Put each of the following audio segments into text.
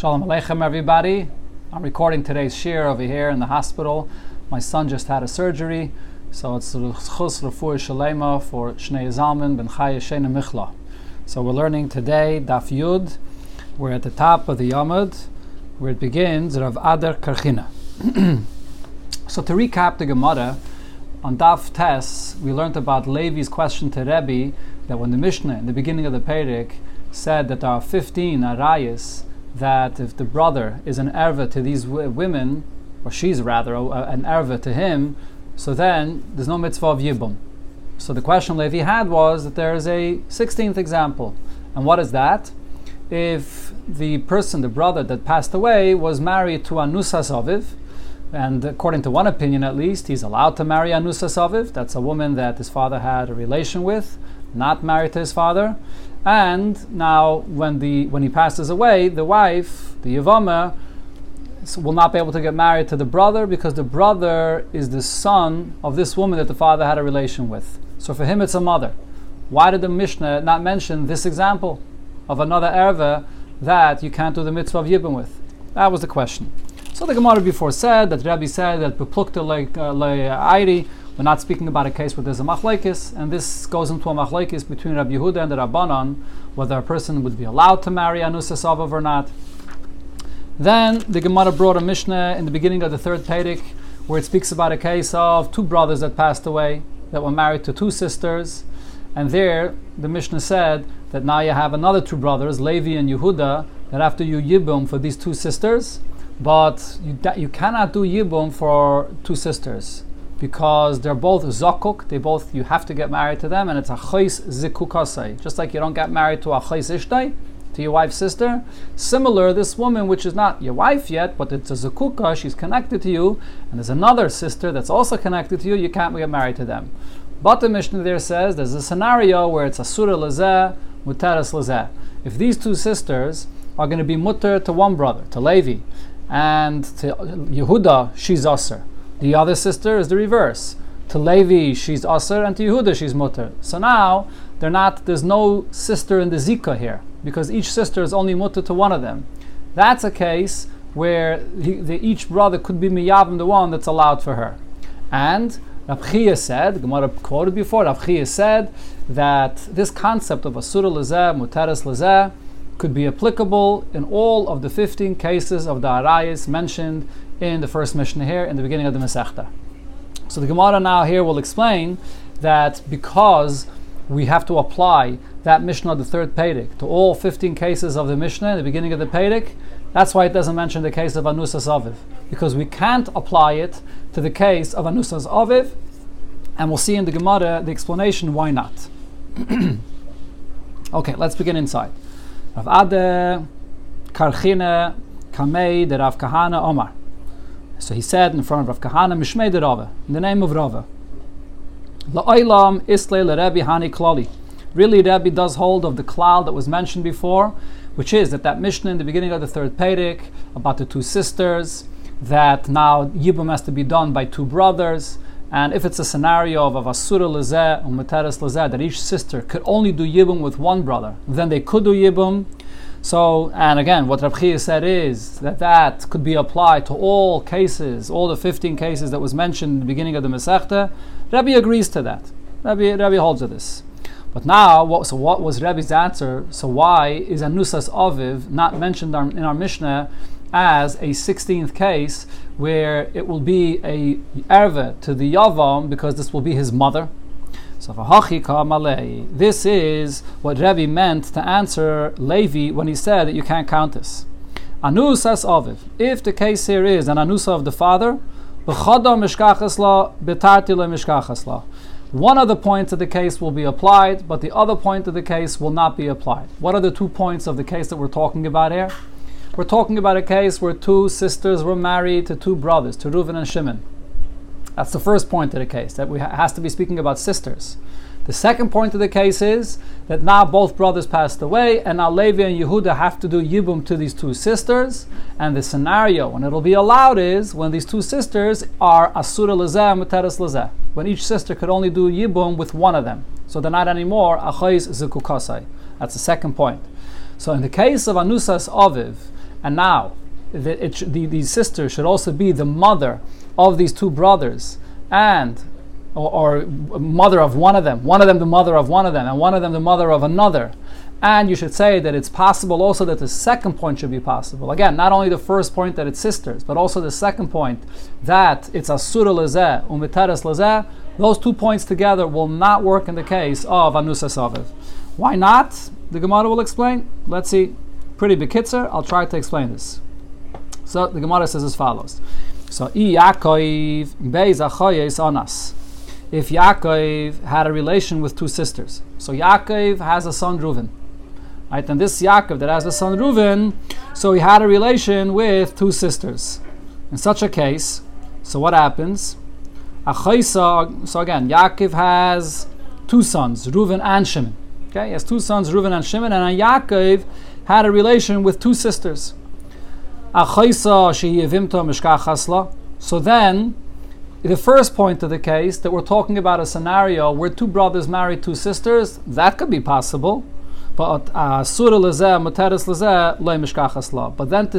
Shalom Aleichem, everybody. I'm recording today's shir over here in the hospital. My son just had a surgery, so it's Chus Rafur Shalema for Shnei Zalman ben Chayyashayna Michla. So we're learning today Daf Yud. We're at the top of the Yomad, where it begins Rav Adar Karchina. So to recap the Gemara, on Daf Tes, we learned about Levi's question to Rebbe, that when the Mishnah, in the beginning of the Perik, said that there are 15 Arayas, that if the brother is an erva to these women, or she's rather an erva to him, so then there's no mitzvah of yibum. So the question Levi had was that there is a 16th example. And what is that? If the person, the brother that passed away, was married to a nusas aviv, and according to one opinion at least, he's allowed to marry a nusas aviv, that's a woman that his father had a relation with, not married to his father. And now, when he passes away, the wife, the Yevama, will not be able to get married to the brother because the brother is the son of this woman that the father had a relation with. So for him, it's a mother. Why did the Mishnah not mention this example of another erva that you can't do the mitzvah of Yibum with? That was the question. So the Gemara before said that Rebbe said that beplukta le'ayri. We're not speaking about a case where there's a Machleikis, and this goes into a Machleikis between Rabbi Yehuda and the Rabbanon, whether a person would be allowed to marry a Nusas Avav or not. Then the Gemara brought a Mishnah in the beginning of the third Perik, where it speaks about a case of two brothers that passed away, that were married to two sisters, and there the Mishnah said that now you have another two brothers, Levi and Yehuda, that after you Yibum for these two sisters, but you cannot do Yibum for two sisters, because they're both zakuk, you have to get married to them, and it's a chais zikukasai. Just like you don't get married to a chais ishtai, to your wife's sister. Similar, this woman, which is not your wife yet, but it's a zakuka, she's connected to you, and there's another sister that's also connected to you, you can't get married to them. But the Mishnah there says, there's a scenario where it's asura lezeh, muteres lezeh. If these two sisters are going to be mutter to one brother, to Levi, and to Yehuda, she's asur. The other sister is the reverse. To Levi, she's Asr, and to Yehuda, she's Mutter. So now, there's no sister in the Zika here, because each sister is only Mutter to one of them. That's a case where each brother could be Miyavim, the one that's allowed for her. And Rav Chiya said, Gemara quoted before, Rav Chiya said that this concept of Asura Lezeh, Muteres Lezeh, could be applicable in all of the 15 cases of the Arayas mentioned in the first Mishnah here, in the beginning of the Mesechta. So the Gemara now here will explain that because we have to apply that Mishnah of the third Perek to all 15 cases of the Mishnah in the beginning of the Perek, that's why it doesn't mention the case of Anusas Aviv, because we can't apply it to the case of Anusas Aviv, and we'll see in the Gemara the explanation why not. Okay, let's begin inside. Rav Adar Karchina Kamei de Rav Kahana Omar. So he said in front of Rav Kahana, Mishmei de Rava, in the name of Rava. La'olam islei le'Rebbe hani klali. Really, Rebbe does hold of the klal that was mentioned before, which is that Mishnah in the beginning of the third Perek about the two sisters, that now Yibum has to be done by two brothers, and if it's a scenario of Asura lezeh or Muteres lezeh, that each sister could only do Yibum with one brother, then they could do Yibum. So, and again, what Rav Chiya said is that could be applied to all cases, all the 15 cases that was mentioned in the beginning of the Mesechta. Rebbe agrees to that. Rebbe holds to this. But now, what was Rebbe's answer? So why is Anusas Aviv not mentioned in our Mishnah as a 16th case where it will be a erva to the Yavam because this will be his mother? So this is what Rebbe meant to answer Levi when he said that you can't count this. Anusas Aviv. If the case here is an anusa of the father, one of the points of the case will be applied, but the other point of the case will not be applied. What are the 2 points of the case that we're talking about here? We're talking about a case where two sisters were married to two brothers, to Reuven and Shimon. That's the first point of the case, that has to be speaking about sisters. The second point of the case is that now both brothers passed away, and now Levi and Yehuda have to do Yibum to these two sisters, and the scenario when it'll be allowed is when these two sisters are Asura Lezeh and Muteres Lezeh, when each sister could only do Yibum with one of them. So they're not anymore Achais Zikukasai. That's the second point. So in the case of Anusas Aviv, And now, the sister should also be the mother of these two brothers, and or mother of one of them the mother of one of them, and one of them the mother of another. And you should say that it's possible also that the second point should be possible. Again, not only the first point that it's sisters, but also the second point that it's asura lezeh, umiteres lezeh. Those 2 points together will not work in the case of anusa saviv. Why not? The Gemara will explain. Let's see. Pretty bekitzer. I'll try to explain this. So the Gemara says as follows. So, if Yaakov had a relation with two sisters, so Yaakov has a son Reuven, right? And this Yaakov that has a son Reuven, so he had a relation with two sisters. In such a case, so what happens? So again, Yaakov has two sons, Reuven and Shimon. Okay, he has two sons, Reuven and Shimon, and Yaakov had a relation with two sisters. So then, the first point of the case that we're talking about a scenario where two brothers marry two sisters, that could be possible. But then to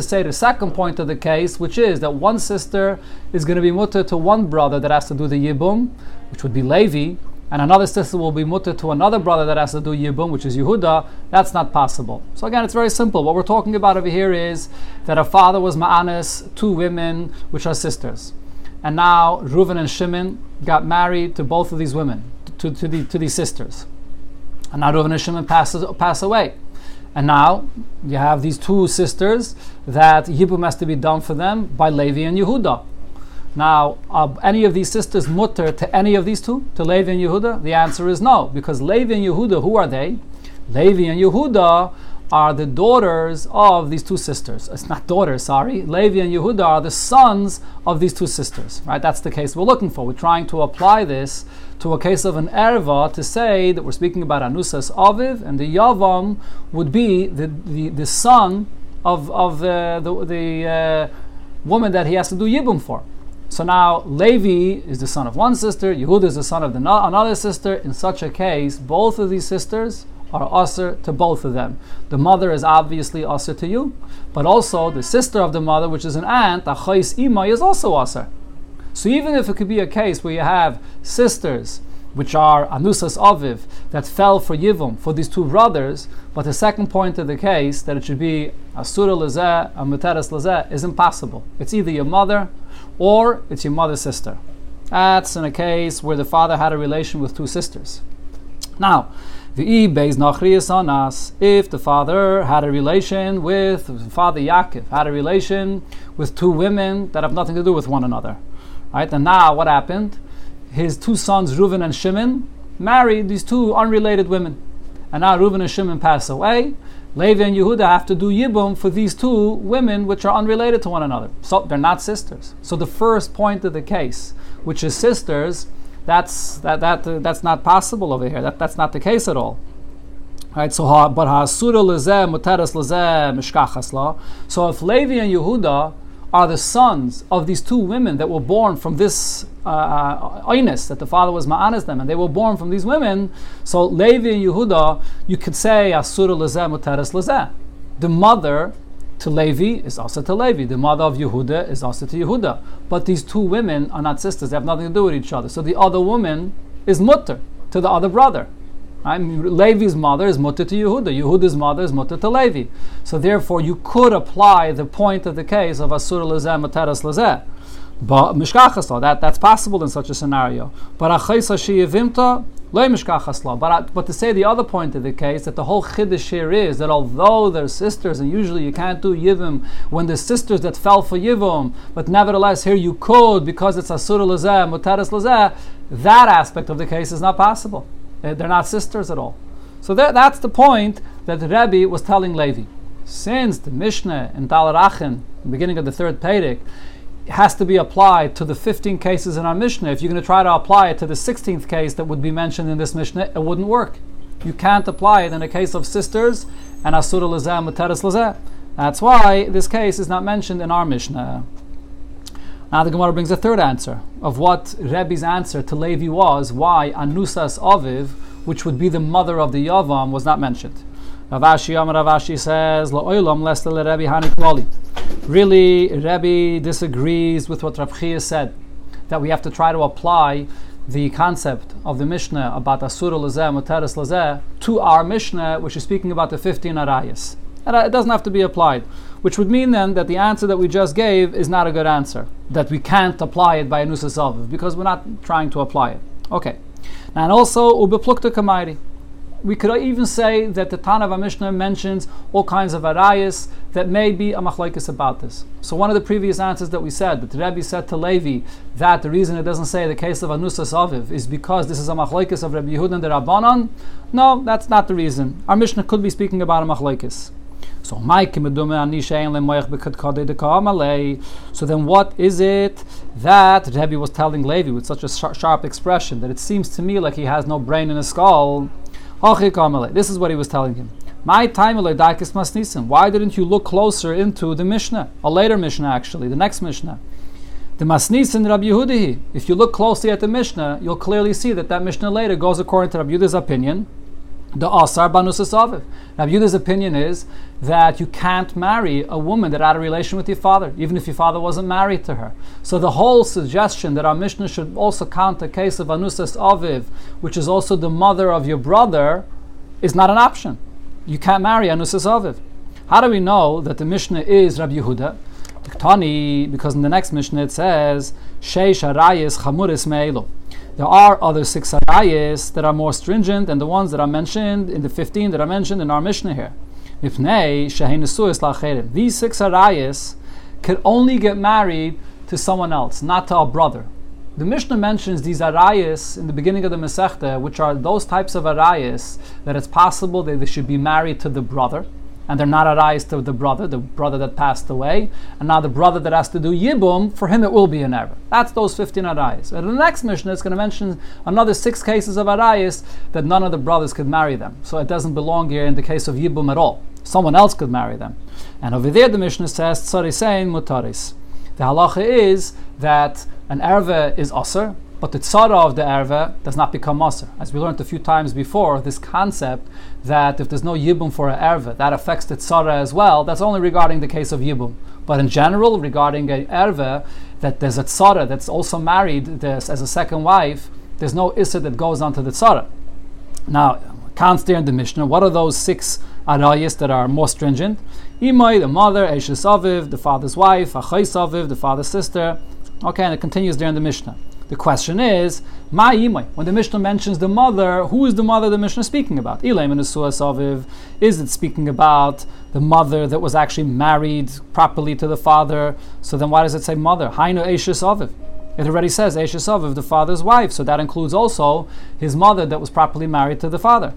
say the second point of the case, which is that one sister is going to be mutter to one brother that has to do the Yibum, which would be Levi, and another sister will be mutter to another brother that has to do Yibum, which is Yehuda, that's not possible. So again, it's very simple. What we're talking about over here is that a father was ma'anes two women, which are sisters. And now Reuven and Shimon got married to both of these women, to these sisters. And now Reuven and Shimon pass away. And now you have these two sisters that Yibum has to be done for them by Levi and Yehuda. Now, are any of these sisters mutter to any of these two, to Levi and Yehuda? The answer is no, because Levi and Yehuda, who are they? Levi and Yehuda are the daughters of these two sisters. It's not daughters, sorry. Levi and Yehuda are the sons of these two sisters, right? That's the case we're looking for. We're trying to apply this to a case of an erva to say that we're speaking about anusas aviv, and the yavam would be the son of the woman that he has to do yibum for. So now Levi is the son of one sister, Yehuda is the son of another sister. In such a case, both of these sisters are asr to both of them. The mother is obviously asr to you, but also the sister of the mother, which is an aunt, achais ima, is also asr. So even if it could be a case where you have sisters which are anusas aviv that fell for yivum for these two brothers, but the second point of the case that it should be asura lezeh and muteres lezeh is impossible. It's either your mother or it's your mother's sister. That's in a case where the father had a relation with two sisters. Now, if the father had a relation with Father Yaakov, had a relation with two women that have nothing to do with one another, right? And now what happened? His two sons, Reuven and Shimon, married these two unrelated women. And now Reuven and Shimon pass away. Levi and Yehuda have to do Yibum for these two women which are unrelated to one another. So they're not sisters. So the first point of the case, which is sisters, that's not possible over here. That's not the case at all. Right? So but ha'asura lezeh muteres lezeh mishkachas la. So if Levi and Yehuda are the sons of these two women that were born from this oinus that the father was ma'anes them, and they were born from these women, so Levi and Yehuda, you could say asura lezeh muteres lezeh. The mother to Levi is also to Levi. The mother of Yehuda is also to Yehuda. But these two women are not sisters. They have nothing to do with each other. So the other woman is mutter to the other brother. Right? Levi's mother is mutter to Yehuda. Yehuda's mother is mutter to Levi. So therefore, you could apply the point of the case of asura lezeh muteres lezeh. But mishkachasla, that's possible in such a scenario. But achaisa sheyevimta lo mishkachasla. But to say the other point of the case, that the whole chiddush here is that although they're sisters, and usually you can't do yivim when the sisters that fell for yivim, but nevertheless here you could, because it's asura lezeh, muteres lezeh. That aspect of the case is not possible. They're not sisters at all. So that's the point that the Rebbe was telling Levi. Since the Mishnah in Dal Rachin, the beginning of the third Perik, has to be applied to the 15 cases in our Mishnah. If you're going to try to apply it to the 16th case that would be mentioned in this Mishnah, it wouldn't work. You can't apply it in a case of sisters and asura lezeh muteres lezeh. That's why this case is not mentioned in our Mishnah. Now the Gemara brings a third answer of what Rebbe's answer to Levi was why anusas aviv, which would be the mother of the yavam, was not mentioned. Rav Ashi, Rav Ashi says, La'olam lest leRebbe Hani Klali. Really, Rebbe disagrees with what Rav Chiya said, that we have to try to apply the concept of the Mishnah about Asura Lazeh, Muteris Lazeh, to our Mishnah, which is speaking about the 15 Arayas. And it doesn't have to be applied, which would mean then that the answer that we just gave is not a good answer, that we can't apply it by Anusa Salviv, because we're not trying to apply it. Okay. And also, Ubeplukta Kamairi. We could even say that the Tanav Mishnah mentions all kinds of arayas that may be a machleikis about this. So one of the previous answers that we said, that the Rebbe said to Levi, that the reason it doesn't say the case of Anusas Aviv is because this is a machleikis of Rabbi Yehuda and the Rabbanon. No, that's not the reason. Our Mishnah could be speaking about a machleikis. So then what is it that Rebbe was telling Levi with such a sharp expression that it seems to me like he has no brain in his skull? This is what he was telling him. My time, why didn't you look closer into the Mishnah? A later Mishnah, actually, the next Mishnah. The Masnisen Rabbi Yehuda. If you look closely at the Mishnah, you'll clearly see that that Mishnah later goes according to Rabbi Yehuda's opinion. The Asar Banusas Aviv. Rabbi Yehuda's opinion is that you can't marry a woman that had a relation with your father, even if your father wasn't married to her. So the whole suggestion that our Mishnah should also count the case of Anusas Aviv, which is also the mother of your brother, is not an option. You can't marry Anusas Aviv. How do we know that the Mishnah is Rabbi Yehuda? Because in the next Mishnah it says, Sheish Arayis Chamuris Me'elo. There are other 6 arayas that are more stringent than the ones that are mentioned in the 15 that are mentioned in our Mishnah here. These 6 arayas could only get married to someone else, not to a brother. The Mishnah mentions these arayas in the beginning of the Mesechta, which are those types of arayas that it's possible that they should be married to the brother, and they're not arayas to the brother that passed away, and now the brother that has to do yibum, for him it will be an error. That's those 15 arayas. And in the next Mishnah, it's going to mention another 6 cases of arayas that none of the brothers could marry them. So it doesn't belong here in the case of yibum at all. Someone else could marry them. And over there the Mishnah says, Tzarisein mutaris. The halacha is that an erva is asr, but the tzara of the erva does not become asr. As we learned a few times before, this concept that if there's no yibum for an erva, that affects the tzara as well, that's only regarding the case of yibum. But in general, regarding an erva, that there's a tzara that's also married as a second wife, there's no issa that goes on to the tzara. Now, counts there in the Mishnah, what are those 6 arayas that are more stringent? Imai, the mother, Eshes Aviv, the father's wife, Achais Aviv, the father's sister. Okay, and it continues there in the Mishnah. The question is, Ma imay. When the Mishnah mentions the mother, who is the mother the Mishnah is speaking about? Is it speaking about the mother that was actually married properly to the father? So then why does it say mother? Hainu Eshes Aviv. It already says Eshes Aviv, the father's wife. So that includes also his mother that was properly married to the father.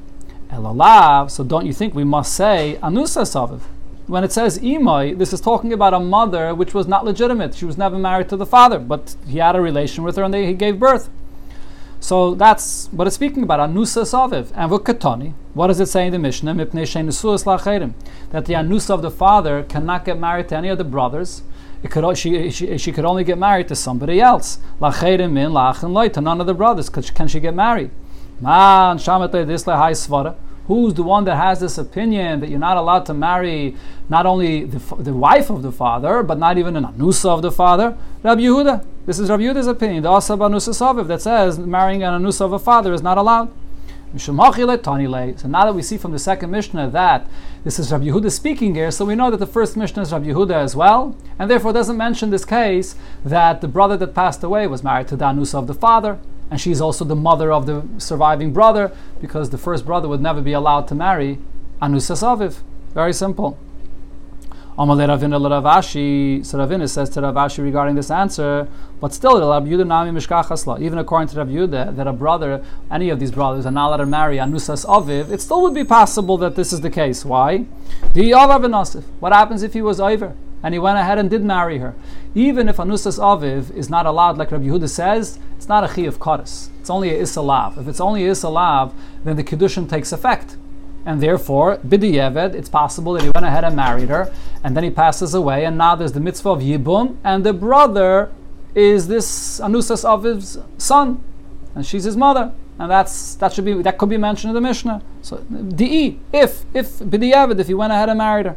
Elalav. So don't you think we must say Anusas Aviv? When it says imay, this is talking about a mother which was not legitimate. She was never married to the father, but he had a relation with her and he gave birth. So that's what it's speaking about, anusas aviv. And v'katoni, what does it say in the Mishnah? Mipnei shein nesuas la'acherim, that the anusa of the father cannot get married to any of the brothers. It could, she could only get married to somebody else. La'acherim min la'achin loy, to none of the brothers can she get married. Man shamet le'dis le'hai svara. Who's the one that has this opinion that you're not allowed to marry not only the wife of the father, but not even an anusa of the father? Rabbi Yehuda. This is Rabbi Yehuda's opinion. The Asab Anusa Soviv that says marrying an anusa of a father is not allowed. So now that we see from the second Mishnah that this is Rabbi Yehuda speaking here, so we know that the first Mishnah is Rabbi Yehuda as well, and therefore doesn't mention this case that the brother that passed away was married to the anusa of the father. And she's also the mother of the surviving brother, because the first brother would never be allowed to marry Anusas Aviv. Very simple. Amalei Ravina l'Rav Ashi. So Ravina says to Rav Ashi regarding this answer, but still, even according to Rav Yehuda, that a brother, any of these brothers, are not allowed to marry Anusas Aviv, it still would be possible that this is the case. Why? What happens if he was over and he went ahead and did marry her? Even if Anusas Aviv is not allowed, like Rabbi Yehuda says, it's not a Chi of Kodesh. It's only a Isalav. If it's only a Isalav, then the Kiddushin takes effect. And therefore, Bidi Yeved, it's possible that he went ahead and married her, and then he passes away, and now there's the mitzvah of Yibum, and the brother is this Anusas Aviv's son, and she's his mother. and that could be mentioned in the Mishnah. So de if b'diavad, if he went ahead and married her.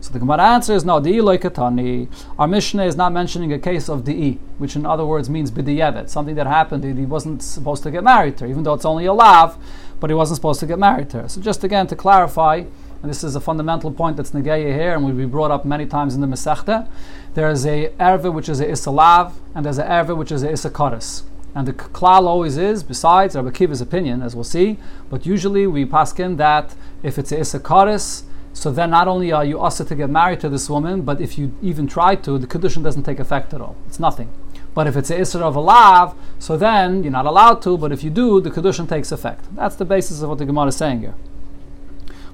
So the Gemara answers, no, de'i lo katani. Our Mishnah is not mentioning a case of de'i, which in other words means b'diavad, something that happened. He wasn't supposed to get married to her, even though it's only a lav, but he wasn't supposed to get married to her. So just again to clarify, and this is a fundamental point that's negaya here, and will be brought up many times in the Mesechta, there is a erva which is a issa lav, and there's an erva which is a issa kares. And the klal always is, besides Rabbi Akiva's opinion, as we'll see, but usually we paskin that if it's a issa kares, so then not only are you asked to get married to this woman, but if you even try to, the kedushin doesn't take effect at all. It's nothing. But if it's an isra of a lav, so then you're not allowed to, but if you do, the kedushin takes effect. That's the basis of what the Gemara is saying here.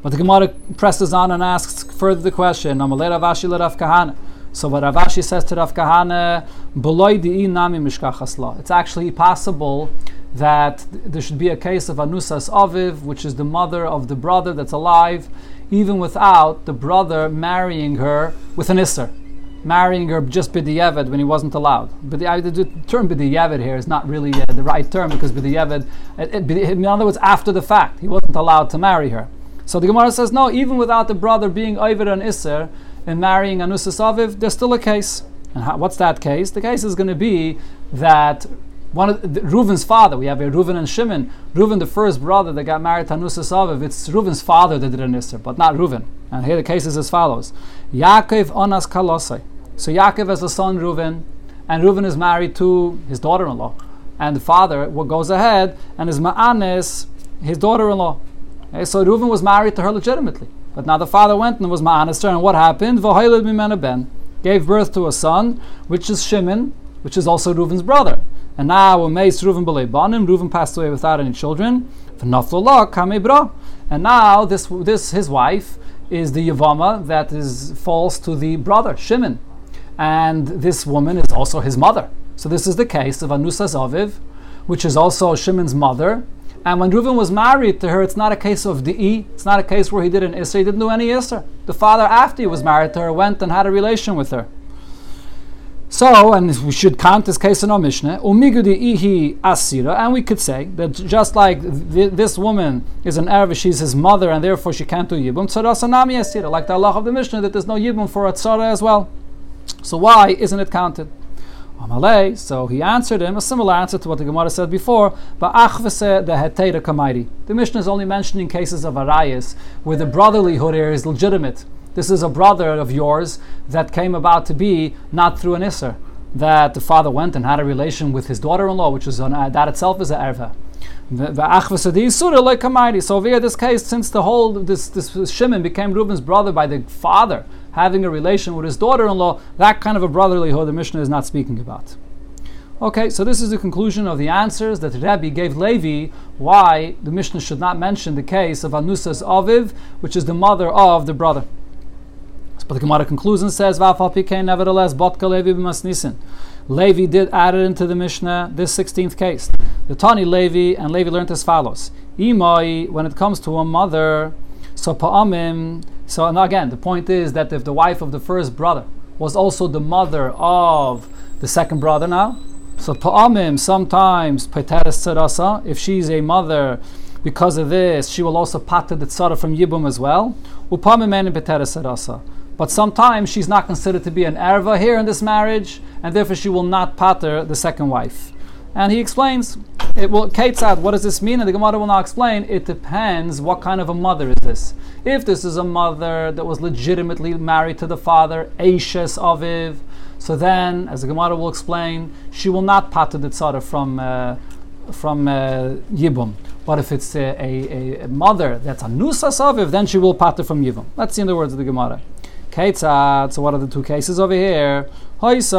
But the Gemara presses on and asks further the question, Amalei Rav Ashi le Rav Kahana. So what Rav Ashi says to Rav Kahana, B'loi di'i nami mishkachas la. It's actually possible that there should be a case of anusas aviv, which is the mother of the brother that's alive, even without the brother marrying her with an isser, marrying her just b'diavad when he wasn't allowed. But the term b'diavad here is not really the right term, because b'diavad, in other words, after the fact, he wasn't allowed to marry her. So the Gemara says, no, even without the brother being over an isser and marrying anusas aviv, there's still a case. And what's that case? The case is going to be that one of Reuven's father, we have Reuven and Shimon. Reuven, the first brother that got married to anusas aviv, it's Reuven's father that did an isser, but not Reuven. And here the case is as follows: Yaakov onas kalosai. So Yaakov has a son, Reuven, and Reuven is married to his daughter-in-law, and the father goes ahead and is ma'anes his daughter-in-law. Okay, so Reuven was married to her legitimately, but now the father went and was ma'anes her, and what happened? V'hoiled mimena ben, gave birth to a son, which is Shimon, which is also Reuven's brother. And now, Reuven passed away without any children. And now, this his wife is the Yevama that is falls to the brother, Shimon. And this woman is also his mother. So this is the case of anusas aviv, which is also Shimon's mother. And when Reuven was married to her, it's not a case of de'i. It's not a case where he did an isser. He didn't do any isser. The father, after he was married to her, went and had a relation with her. So, and we should count this case in our Mishnah, and we could say that just like this woman is an Arab, she's his mother, and therefore she can't do Yibum, like the Allah of the Mishnah, that there's no Yibum for a Tzara as well. So why isn't it counted? So he answered him, a similar answer to what the Gemara said before, the Mishnah is only mentioning cases of Arayas, where the brotherlyhood here is legitimate. This is a brother of yours that came about to be not through an isser, that the father went and had a relation with his daughter-in-law, which is that itself is an erva. So over here, this case, since the whole this Shimon became Reuben's brother by the father having a relation with his daughter-in-law, that kind of a brotherlyhood the Mishnah is not speaking about. Okay, so this is the conclusion of the answers that Rebbe gave Levi, why the Mishnah should not mention the case of anusas aviv, which is the mother of the brother. But the Gemara concludes and says, nevertheless, Botka Levi b'masnisin. Levi did add it into the Mishnah, this 16th case. The Tani Levi, and Levi learned as follows. Imoi, when it comes to a mother, so pa'amim. So, and again, the point is that if the wife of the first brother was also the mother of the second brother now, so pa'amim, sometimes, peteres tzarasa, if she's a mother, because of this, she will also pater the tzara from Yibum as well. Upamim menim peteres tzarasa. But sometimes she's not considered to be an erva here in this marriage, and therefore she will not pater the second wife. And he explains, what does this mean? And the Gemara will now explain, it depends what kind of a mother is this. If this is a mother that was legitimately married to the father, eishes aviv, so then, as the Gemara will explain, she will not pater the tzara from Yibum. But if it's a mother that's anusas aviv, then she will pater from Yibum. Let's see in the words of the Gemara. So what are the two cases over here? If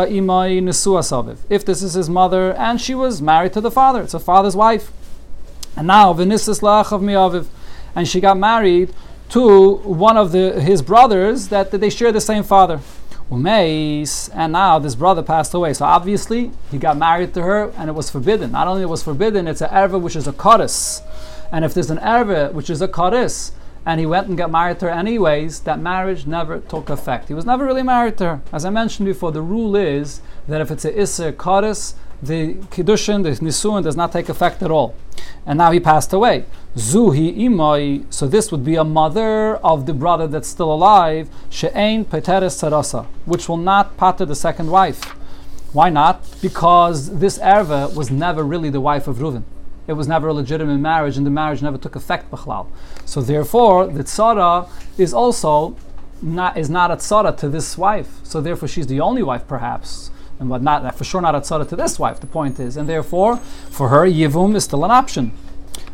this is his mother and she was married to the father, it's her father's wife, and now and she got married to one of his brothers that they share the same father, and now this brother passed away. So obviously he got married to her and it was forbidden. Not only it was forbidden, it's an erva which is a kares, and if there's an erva which is a kares, and he went and got married to her anyways, that marriage never took effect. He was never really married to her. As I mentioned before, the rule is that if it's an isser kares, the Kiddushin, the Nisuin, does not take effect at all. And now he passed away. Zuhi imoi, so this would be a mother of the brother that's still alive, she'ein peteres sarasa, which will not pater the second wife. Why not? Because this erva was never really the wife of Reuven. It was never a legitimate marriage, and the marriage never took effect b'chlal. So therefore, the tzara is also not a tzara to this wife. So therefore, she's the only wife, perhaps, and but not for sure not a tzara to this wife. The point is, and therefore, for her yivum is still an option.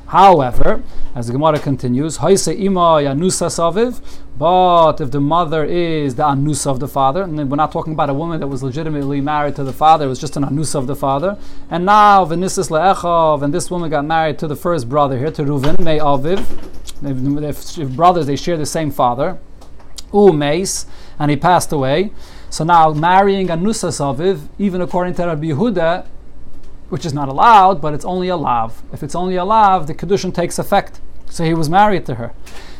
However, as the Gemara continues, Haise imay anusa saviv, but if the mother is the anusa of the father, and we're not talking about a woman that was legitimately married to the father, it was just an anusa of the father, and now Venisis le'echov, and this woman got married to the first brother here, to Reuven, may aviv, if brothers, they share the same father, u'meis, and he passed away. So now marrying anusa saviv, even according to Rabbi Yehuda, which is not allowed, but it's only a lav. If it's only a lav, the kedushin takes effect. So he was married to her.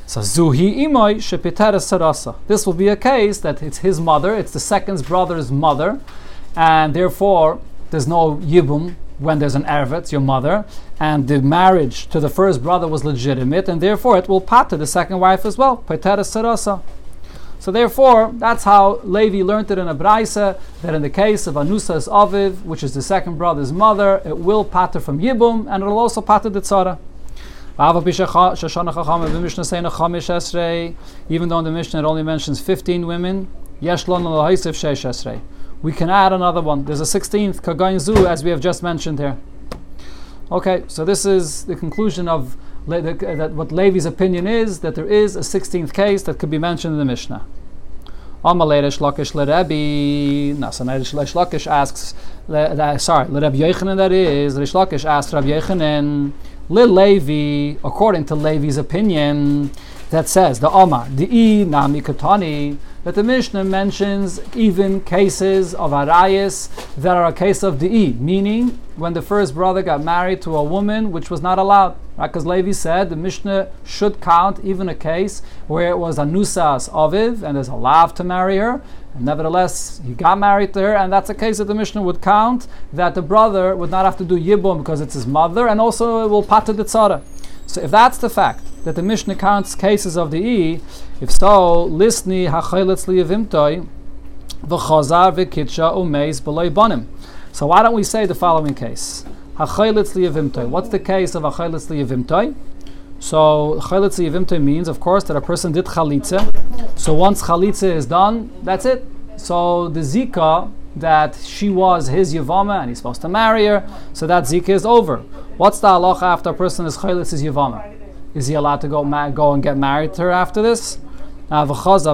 So zuhi imoi shepitera sarasa. This will be a case that it's his mother, it's the second brother's mother, and therefore there's no yibum when there's an erva, it's your mother, and the marriage to the first brother was legitimate, and therefore it will pater the second wife as well. Pitera sarasa. So therefore, that's how Levi learned it in a braisa, that in the case of Anusas Aviv, which is the second brother's mother, it will pater from Yibum, and it will also pater the Tzara. Even though in the Mishnah it only mentions 15 women, we can add another one. There's a 16th, Kagain Zu, as we have just mentioned here. Okay, so this is the conclusion of that what Levi's opinion is, that there is a 16th case that could be mentioned in the Mishnah. Reish Lakish leRebbe. No, so Reish Lakish asks, Rabbi Yochanan, that is, Reish Lakish asks Rabbi Yochanan, leLevi, according to Levi's opinion, that says, the Omar, the I Nami Katani, that the Mishnah mentions even cases of Arayas that are a case of the I, meaning when the first brother got married to a woman which was not allowed. Because Levi said the Mishnah should count even a case where it was Anusas Aviv and there's a lav to marry her, and nevertheless he got married to her, and that's a case that the Mishnah would count, that the brother would not have to do Yibum because it's his mother, and also it will pater the tzara. So if that's the fact, that the Mishnah counts cases of the E, if so, Lisni ha'chayletz liyevimtoi v'chazar v'kitsha umeis b'loi bonim. So why don't we say the following case? Ha'chayletz liyevimtoi. What's the case of ha'chayletz liyevimtoi? So ha'chayletz liyevimtoi means, of course, that a person did chalitza. So once chalitza is done, that's it. So the zika, that she was his Yevama and he's supposed to marry her, so that zika is over. What's the halacha after a person is chayletz is Yevama? Is he allowed to go and get married to her after this? And he went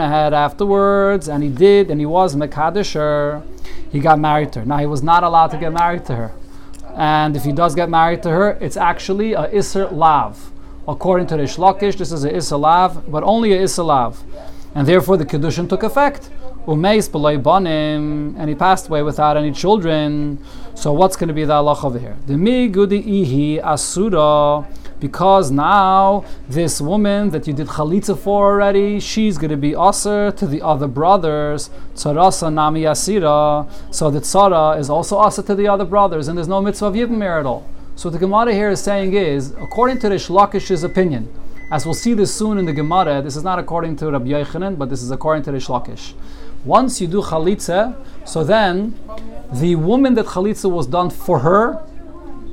ahead afterwards, and he did, and he was mekadosh her. He got married to her. Now he was not allowed to get married to her, and if he does get married to her, it's actually a iser lav. According to Reish Lakish, this is a iser lav, but only a iser lav, and therefore the kedushin took effect. Umeis b'loi bonim, and he passed away without any children. So what's going to be the halach over here? The mi gudi ihi asura, because now this woman that you did chalitza for already, she's going to be asur to the other brothers. Tzarasa nami asira, so the tzara is also asur to the other brothers, and there's no mitzvah of yibum here at all. So the Gemara here is saying is, according to Reish Lakish's opinion, as we'll see this soon in the Gemara, this is not according to Rabbi Yochanan, but this is according to Reish Lakish. Once you do chalitza, so then the woman that chalitza was done for her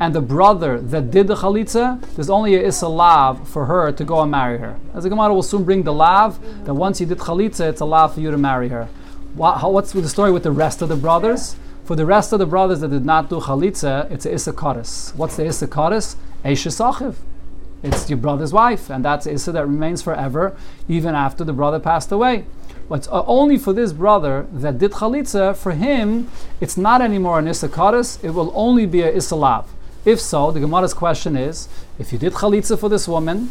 and the brother that did the chalitza, there's only a issa lav for her to go and marry her. As the Gemara will soon bring the lav, that once you did chalitza, it's a lav for you to marry her. What's the story with the rest of the brothers? For the rest of the brothers that did not do chalitza, it's a issa kares. What's the issa kares? Eishes achiv. It's your brother's wife, and that's issa that remains forever, even after the brother passed away. But only for this brother that did chalitza, for him, it's not anymore an issa kares, it will only be an issa lav. If so, the Gemara's question is, if you did chalitza for this woman,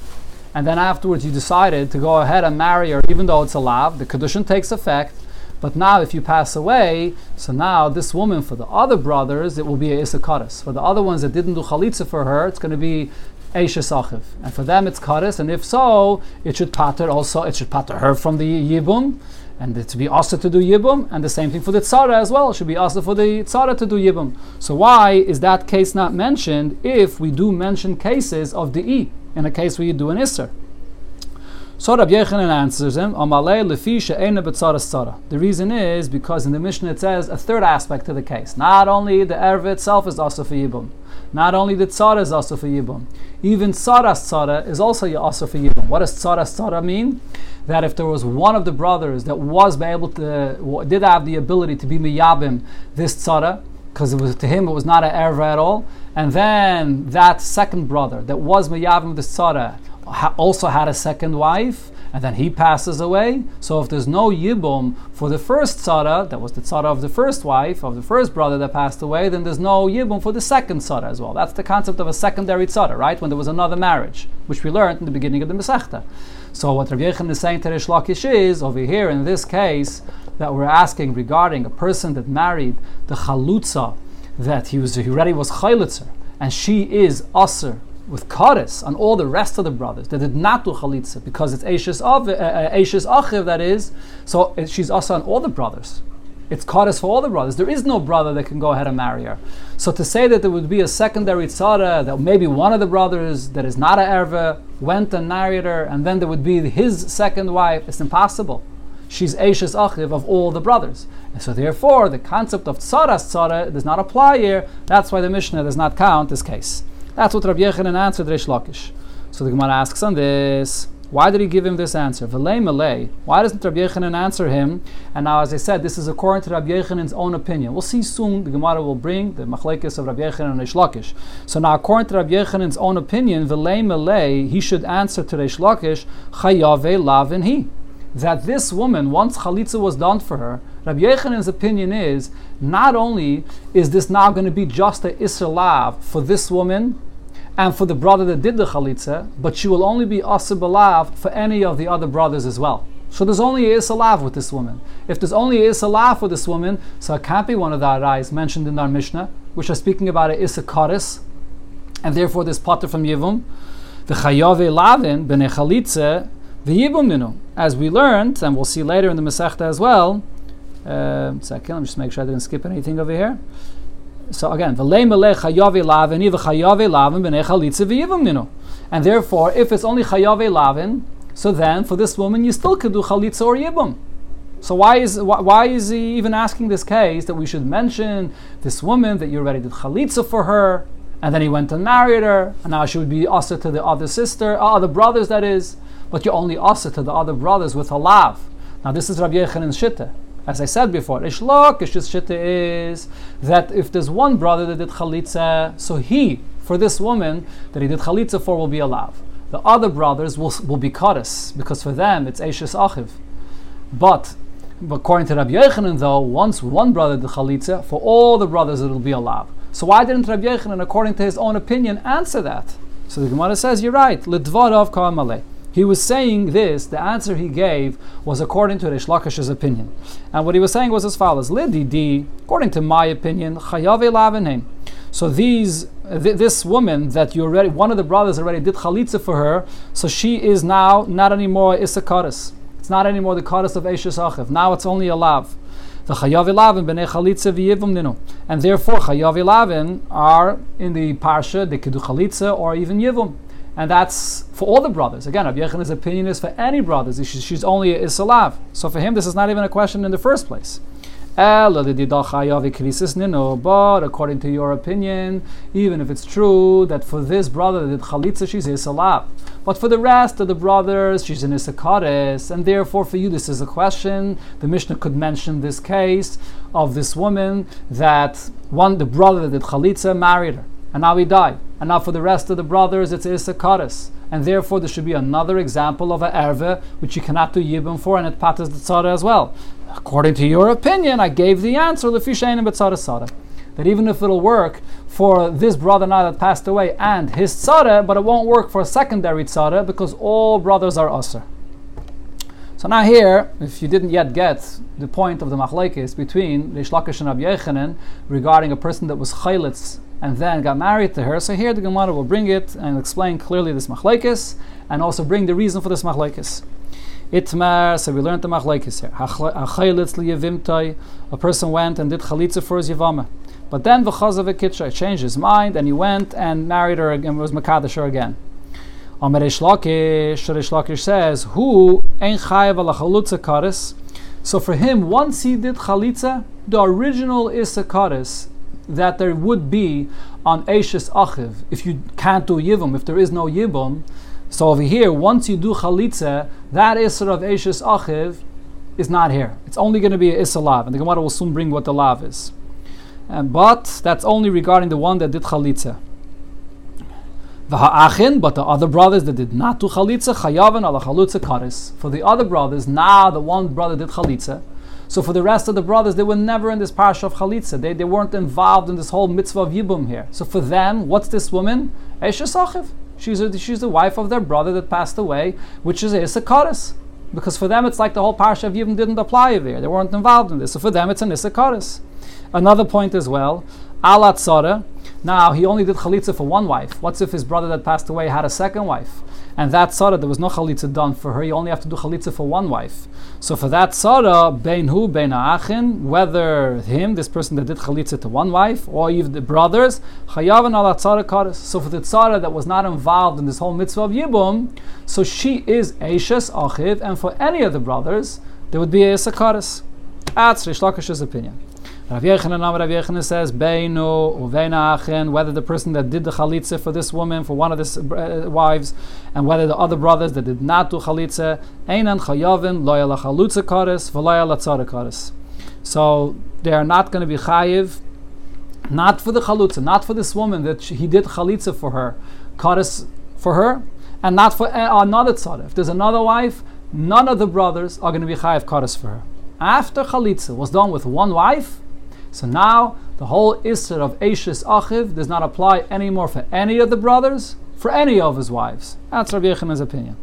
and then afterwards you decided to go ahead and marry her, even though it's a lav, the kedushin takes effect, but now if you pass away, so now this woman, for the other brothers, it will be an issa kares. For the other ones that didn't do chalitza for her, it's going to be Eishes Achiv, and for them it's Kares, and if so, it should pater also, it should pater her from the Yibum, and it should be also to do Yibum, and the same thing for the Tzara as well, it should be also for the Tzara to do Yibum. So why is that case not mentioned if we do mention cases of the E, in a case where you do an Isser? So Rabbi Yochanan answers him, the reason is because in the Mishnah it says a third aspect to the case. Not only the Erev itself is also for Yibum. Not only the Tzara is also for Yibum. Even Tzaras Tzara is also for Yibum. What does Tzaras Tzara mean? That if there was one of the brothers that was able to, did have the ability to be Miyabim, this Tzara, because it was to him it was not an Erev at all, and then that second brother that was Miyabim, the Tzara, also had a second wife, and then he passes away. So if there's no Yibum for the first Tzara, that was the Tzara of the first wife, of the first brother that passed away, then there's no Yibum for the second Tzara as well. That's the concept of a secondary Tzara, right? When there was another marriage, which we learned in the beginning of the Mesechta. So what Rabbi Yechanan is saying to Reish Lakish is, over here in this case, that we're asking regarding a person that married the Chalutza, that he already was Chalitzer, and she is Aser, with Kares on all the rest of the brothers that did not do Chalitza, because it's Eishes Achiv, that is, so she's also on all the brothers. It's Kares for all the brothers. There is no brother that can go ahead and marry her. So to say that there would be a secondary Tzara, that maybe one of the brothers that is not an Erva went and married her, and then there would be his second wife, it's impossible. She's Eishes Achiv of all the brothers. And so therefore, the concept of Tzaras Tzara does not apply here. That's why the Mishnah does not count this case. That's what Rabbi Yochanan answered Reish Lakish. So the Gemara asks on this, why did he give him this answer? V'lei malei. Why doesn't Rabbi Yochanan answer him? And now, as I said, this is according to Rabbi Yechanan's own opinion. We'll see soon, the Gemara will bring the Machleikis of Rabbi Yochanan and Reish Lakish. So now, according to Rabbi Yechanan's own opinion, v'lei malei, he should answer to Reish Lakish, chayave lavin hi. That this woman, once Chalitza was done for her, Rabbi Yechanan's opinion is, not only is this now going to be just a Isser Lav for this woman and for the brother that did the Chalitza, but she will only be Aser B'Lav for any of the other brothers as well. So there's only a Isser Lav with this woman. If there's only a Isser Lav with this woman, so it can't be one of the Arayas mentioned in our Mishnah, which are speaking about an Isser Kares, and therefore this Pater from Yivum, the Chayove Lavin B'nei Chalitza, the Yibum Ninu, as we learned, and we'll see later in the Mesechta as well. Second, let me just make sure I didn't skip anything over here. So again, and therefore, if it's only Chayave Lavin, so then for this woman you still could do Chalitza or Yibum. So why is he even asking this case that we should mention this woman that you already did Chalitza for her, and then he went and married her, and now she would be also to the other sister, other brothers that is. But you're only also to the other brothers with a lav. Now this is Rabbi Yechanan's Shittah. As I said before, Reish Lakish's Shittah is that if there's one brother that did Chalitza, so he, for this woman that he did Chalitza for, will be a lav. The other brothers will be Kares, because for them it's Eishes Achiv. But according to Rabbi Yochanan, though, once one brother did Chalitza, for all the brothers it will be a lav. So why didn't Rabbi Yochanan, according to his own opinion, answer that? So the Gemara says, you're right, L'dvarav ka'amalei. He was saying this, the answer he gave was according to Reish Lakish's opinion. And what he was saying was as follows, Lididi, according to my opinion, Chayave Lavenim. So this woman that you already, one of the brothers already did Chalitza for her, so she is now not anymore Issa Kares. It's not anymore the Kares of Eishes Achiv. Now it's only a Lav. The Chayav Lavin B'nei Chalitza V'Yivum Ninu. And therefore Chayav Lavin are in the Parsha, they could do Chalitza or even Yivum. And that's for all the brothers. Again, Rabbi Yechanan's opinion is for any brothers. She's only a Isser Lav. So for him, this is not even a question in the first place. But according to your opinion, even if it's true that for this brother that did Chalitza, she's Isser Lav. But for the rest of the brothers, she's an Isser Kares. And therefore, for you, this is a question. The Mishnah could mention this case of this woman that the brother that did Chalitza married her. And now he died. And now for the rest of the brothers, it's Isser Kares. And therefore, there should be another example of an Erve, which you cannot do Yibum for, and it patters the Tzara as well. According to your opinion, I gave the answer, Lefi She'ein B'Tzara Tzara. That even if it'll work for this brother now that passed away and his Tzara, but it won't work for a secondary Tzara, because all brothers are Aser. So now here, if you didn't yet get the point of the Machleikis between Reish Lakish and Rabbi Yochanan regarding a person that was Chaylitz and then got married to her. So here the Gemara will bring it and explain clearly this Machleikis, and also bring the reason for this Machleikis. Itmar, so we learned the Machleikis here. A person went and did Chalitza for his Yevama. But then V'chazav Ekitcha changed his mind, and he went and married her again, was Mekadosh her again. Reish Lakish says, "Who ein chayav ala chalutza kares?" So for him, once he did chalitza, the original is a kares that there would be on eishes achiv. If you can't do yibum, if there is no yibum, so over here, once you do chalitza, that isra of eishes achiv is not here. It's only going to be an isra lav, and the Gemara will soon bring what the lav is. But that's only regarding the one that did chalitza. But the other brothers that did not do chalitza, chayavan ala chalutza kares. For the other brothers, the one brother did chalitza. So for the rest of the brothers, they were never in this parasha of chalitza. They weren't involved in this whole mitzvah of yibum here. So for them, what's this woman? Eishes achiv. She's the wife of their brother that passed away, which is Issa kares. Because for them, it's like the whole parasha of yibum didn't apply over here. They weren't involved in this. So for them, it's an Issa kares. Another point as well, ala tzara. Now, he only did chalitza for one wife. What's if his brother that passed away had a second wife? And that tzara, there was no chalitza done for her. You only have to do chalitza for one wife. So for that tzara, bein hu, bein ha'achin, whether him, this person that did chalitza to one wife, or even the brothers, chayavan ala tzara kares. So for the tzara that was not involved in this whole mitzvah of yibum, so she is eishes achiv, and for any of the brothers, there would be a kares. That's Reish Lakish's opinion. Rav Yerchenen says, Beinu uveina achen, whether the person that did the chalitza for this woman, for one of his wives, and whether the other brothers that did not do chalitza, einan chayavin lo yala chalutza kares v'lo yala tzara kares. So they are not going to be chayiv, not for the chalutza, not for this woman that he did chalitza for her, kares for her, and not for another tzara. If there's another wife, none of the brothers are going to be chayiv kares for her. After chalitza was done with one wife, so now the whole isser of eishes achiv does not apply anymore for any of the brothers, for any of his wives. That's Rabbi Yochanan's opinion.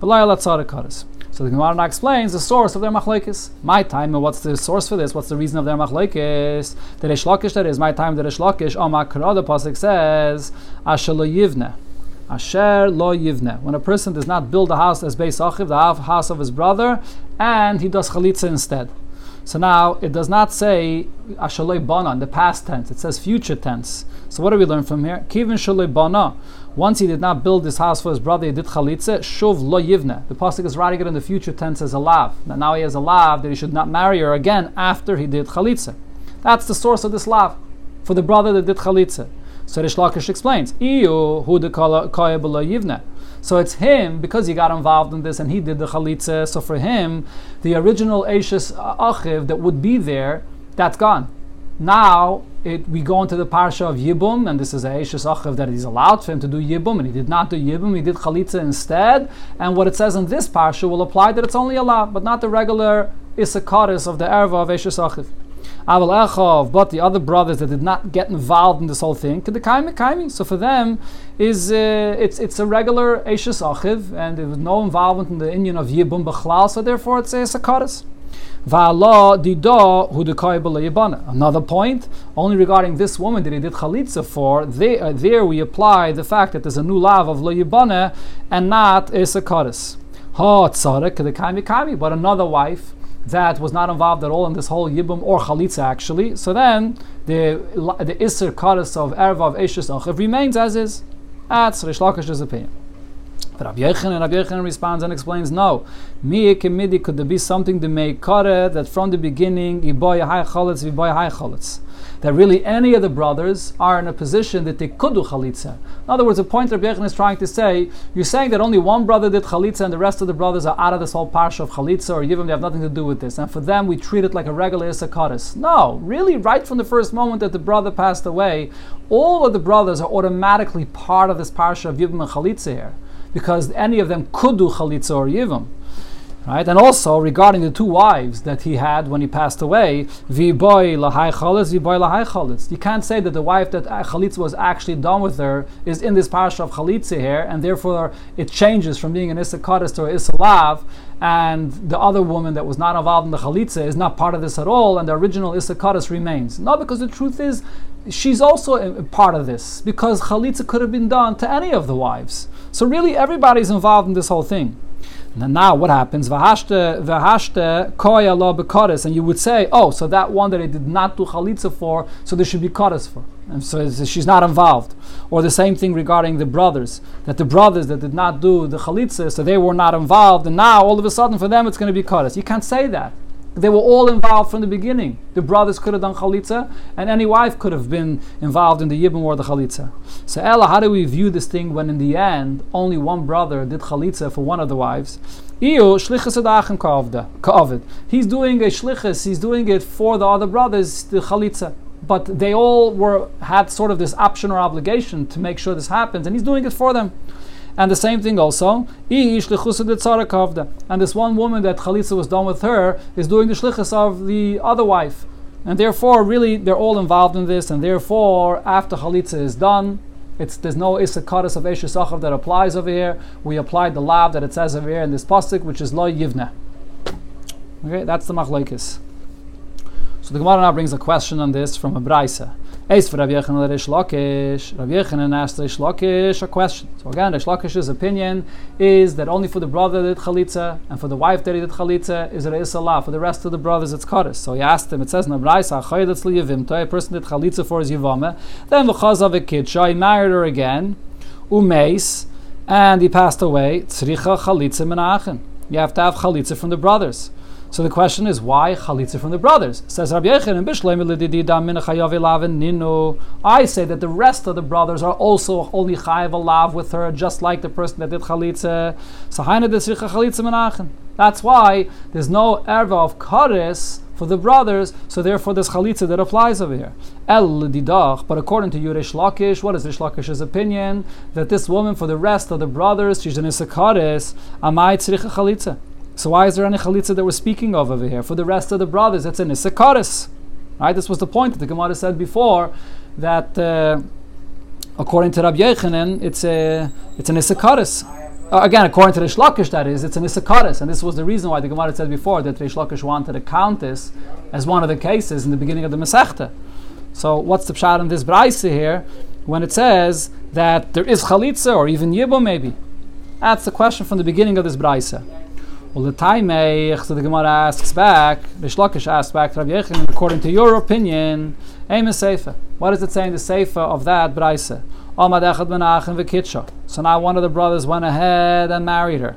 So the Gemara explains the source of their machlekes. My time, and what's the source for this? What's the reason of their machlekes? The Reish Lakish, that is my time. The Reish Lakish, Amakra, the pasuk says, "Asher lo yivne." Asher lo yivne. When a person does not build a house as beis achiv, the house of his brother, and he does chalitza instead. So now it does not say ashaloi bana in the past tense, it says future tense. So what do we learn from here? Kivin shaloi bana. Once he did not build this house for his brother, he did chalitza, shuv lo yivne. The pasuk is writing it in the future tense as a lav. Now he has a lav that he should not marry her again after he did chalitza. That's the source of this lav for the brother that did chalitza. So Reish Lakish explains, Iyu huda koyeb lo yivne. So it's him, because he got involved in this and he did the chalitza, so for him, the original eishes achiv that would be there, that's gone. Now, we go into the parsha of yibum, and this is an eishes achiv that is allowed for him to do yibum, and he did not do yibum, he did chalitza instead, and what it says in this parsha will apply that it's only allowed, but not the regular isakaris of the erva of eishes achiv. Aval Echov, but the other brothers that did not get involved in this whole thing, the kaimi. So for them, it's a regular eishes achiv, and there was no involvement in the inyan of yibum b'chlal. So therefore, it's a sakaris. Va'ala dido hu dekai b'layibana. Another point, only regarding this woman that he did chalitza for. There we apply the fact that there's a new lav of layibana and not a sakaris. Ha tzarek the kaimi, but another wife that was not involved at all in this whole yibum or chalitza actually. So then the iser kares of erva of eishes achiv remains as is. That's Reish Lakish's opinion. But Rabbi Yochanan responds and explains, no. Mi kemidi, could there be something to make kare that from the beginning iboy high chalitz? That really any of the brothers are in a position that they could do chalitza. In other words, the point Rabbi Yochanan is trying to say, you're saying that only one brother did chalitza and the rest of the brothers are out of this whole parsha of chalitza or yibum, they have nothing to do with this. And for them, we treat it like a regular iser kares. No, really, right from the first moment that the brother passed away, all of the brothers are automatically part of this parsha of yibum and chalitza here, because any of them could do chalitza or yibum. Right? And also regarding the two wives that he had when he passed away, V'boy lahai chalitz, V'boy lahai chalitz. You can't say that the wife that chalitz was actually done with her is in this parasha of chalitz here, and therefore it changes from being an issachadist to an issalav, and the other woman that was not involved in the chalitza is not part of this at all, and the original issachadist remains. No, because the truth is, she's also a part of this, because chalitza could have been done to any of the wives. So really, everybody's involved in this whole thing. And now what happens? V'hashte koya lo b'kodes, and you would say, oh, so that one that I did not do chalitza for, so there should be kodes for, and so she's not involved. Or the same thing regarding the brothers, that the brothers that did not do the chalitza, so they were not involved, and now all of a sudden for them it's going to be kodes. You can't say that. They were all involved from the beginning. The brothers could have done chalitza, and any wife could have been involved in the yibum or the chalitza. So Ella, how do we view this thing when in the end only one brother did chalitza for one of the wives? He's doing a shlichus, he's doing it for the other brothers, the chalitza. But they all had sort of this option or obligation to make sure this happens, and he's doing it for them. And the same thing also, and this one woman that chalitza was done with her is doing the shlichus of the other wife. And therefore, really, they're all involved in this, and therefore, after chalitza is done, there's no issachadus of Eshes Achav that applies over here. We applied the lav that it says over here in this pasuk, which is lo yivna. Okay, that's the Machleikis. So the Gemara now brings a question on this from a braisa. As for Rabbi Yochanan Reish Lakish, Rabbi Yochanan asked Reish Lakish a question. So again, Reish Lakish's opinion is that only for the brother that did chalitza, and for the wife that he did chalitza, is it issalah. For the rest of the brothers, it's kodesh. So he asked him, it says in the Braisa, a person did chalitza for his yevama, then because of a kidsha, he married her again, umeis, and he passed away, tzricha chalitza menachin. You have to have chalitza from the brothers. So the question is, why chalitza from the brothers? Says Rabbi Yechanan, I say that the rest of the brothers are also only chayav alav with her, just like the person that did chalitza. So chalitza menachin. That's why there's no erva of kodesh for the brothers, so therefore there's chalitza that applies over here. But according to Reish Lakish, what is Reish Lakish's opinion? That this woman, for the rest of the brothers, she's an issachadis, amai tzricha chalitza. So why is there any chalitza that we're speaking of over here? For the rest of the brothers, it's an issachadus. Right? This was the point that the Gemara said before, that according to Rabbi Yochanan, it's an issachadus. Again, according to Reish Lakish, that is, it's an issachadus. And this was the reason why the Gemara said before that Reish Lakish wanted to count this as one of the cases in the beginning of the Mesechta. So what's the pshat in this braisa here when it says that there is chalitza or even yibum maybe? That's the question from the beginning of this braisa. Well, the Taimei, so the Gemara asks back, Reish Lakish asks back, Rabbi Yochanan, according to your opinion, Eimei Seifa. What is it saying, the Seifa of that Braisa? Omad Echad Menachin V'Kitsha. So now one of the brothers went ahead and married her.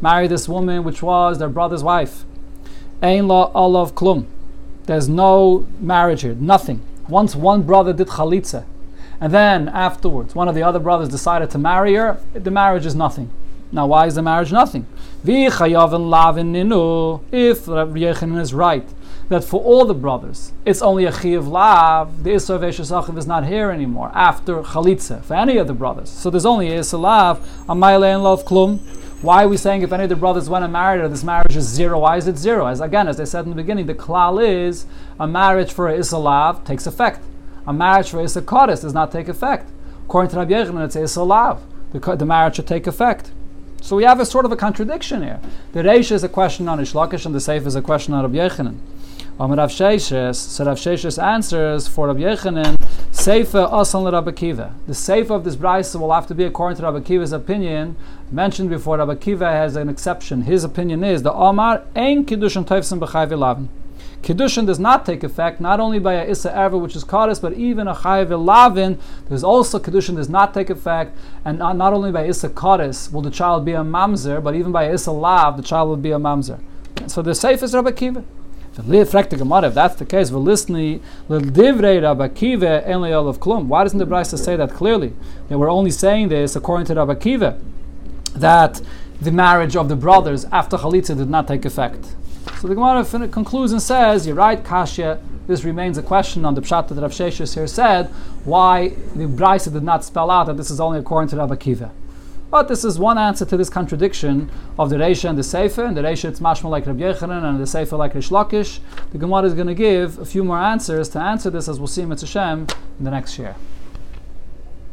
Married this woman, which was their brother's wife. Ein Lo Olav Klum. There's no marriage here, nothing. Once one brother did Chalitza, and then afterwards, one of the other brothers decided to marry her, the marriage is nothing. Now, why is the marriage nothing? If Rabbi Yechanan is right, that for all the brothers, it's only a chiyav lav, the Isra of Eshes Achav is not here anymore, after Chalitza, for any of the brothers. So there's only Isra lav, Amayla and Lav Klum. Why are we saying if any of the brothers went and married her, this marriage is zero? Why is it zero? As I said in the beginning, the klal is, a marriage for Isra lav takes effect. A marriage for Isra Kodesh does not take effect. According to Rabbi Yechanan, it's Isra lav. The marriage should take effect. So we have a sort of a contradiction here. The Reish is a question on Reish Lakish, and the Seif is a question on Rabbi Yochanan. Rav Sheshes, so Rav Sheshes answers for Rabbi Yochanan, Seifa Asan L'Rabbi Akiva. The Seif of this Braisa will have to be according to Rabbi Akiva's opinion. Mentioned before, Rabbi Akiva has an exception. His opinion is, the Omar Ein Kiddushin Toivsin B'Chai V'Lavin. Kiddushin does not take effect, not only by a Issa Erva, which is Kodesh, but even a Chayav Lavin. There's also Kiddushin does not take effect, and not only by Issa Kodesh will the child be a Mamzer, but even by Issa Lav, the child will be a Mamzer. So the safe is Rabbi Akiva. If that's the case, why doesn't the Braisa say that clearly? They were only saying this according to Rabbi Akiva, that the marriage of the brothers after Chalitza did not take effect. So the Gemara concludes and says, you're right, Kashya, this remains a question on the Pshat that Rav Sheshes here said, why the Braisa did not spell out that this is only according to Rabbi Akiva. But this is one answer to this contradiction of the Reisha and the Sefer. And the Reisha, it's mashma like Rabbi Yochanan, and the Sefer like Reish Lakish. The Gemara is going to give a few more answers to answer this, as we'll see in Mitzvah Shem in the next year.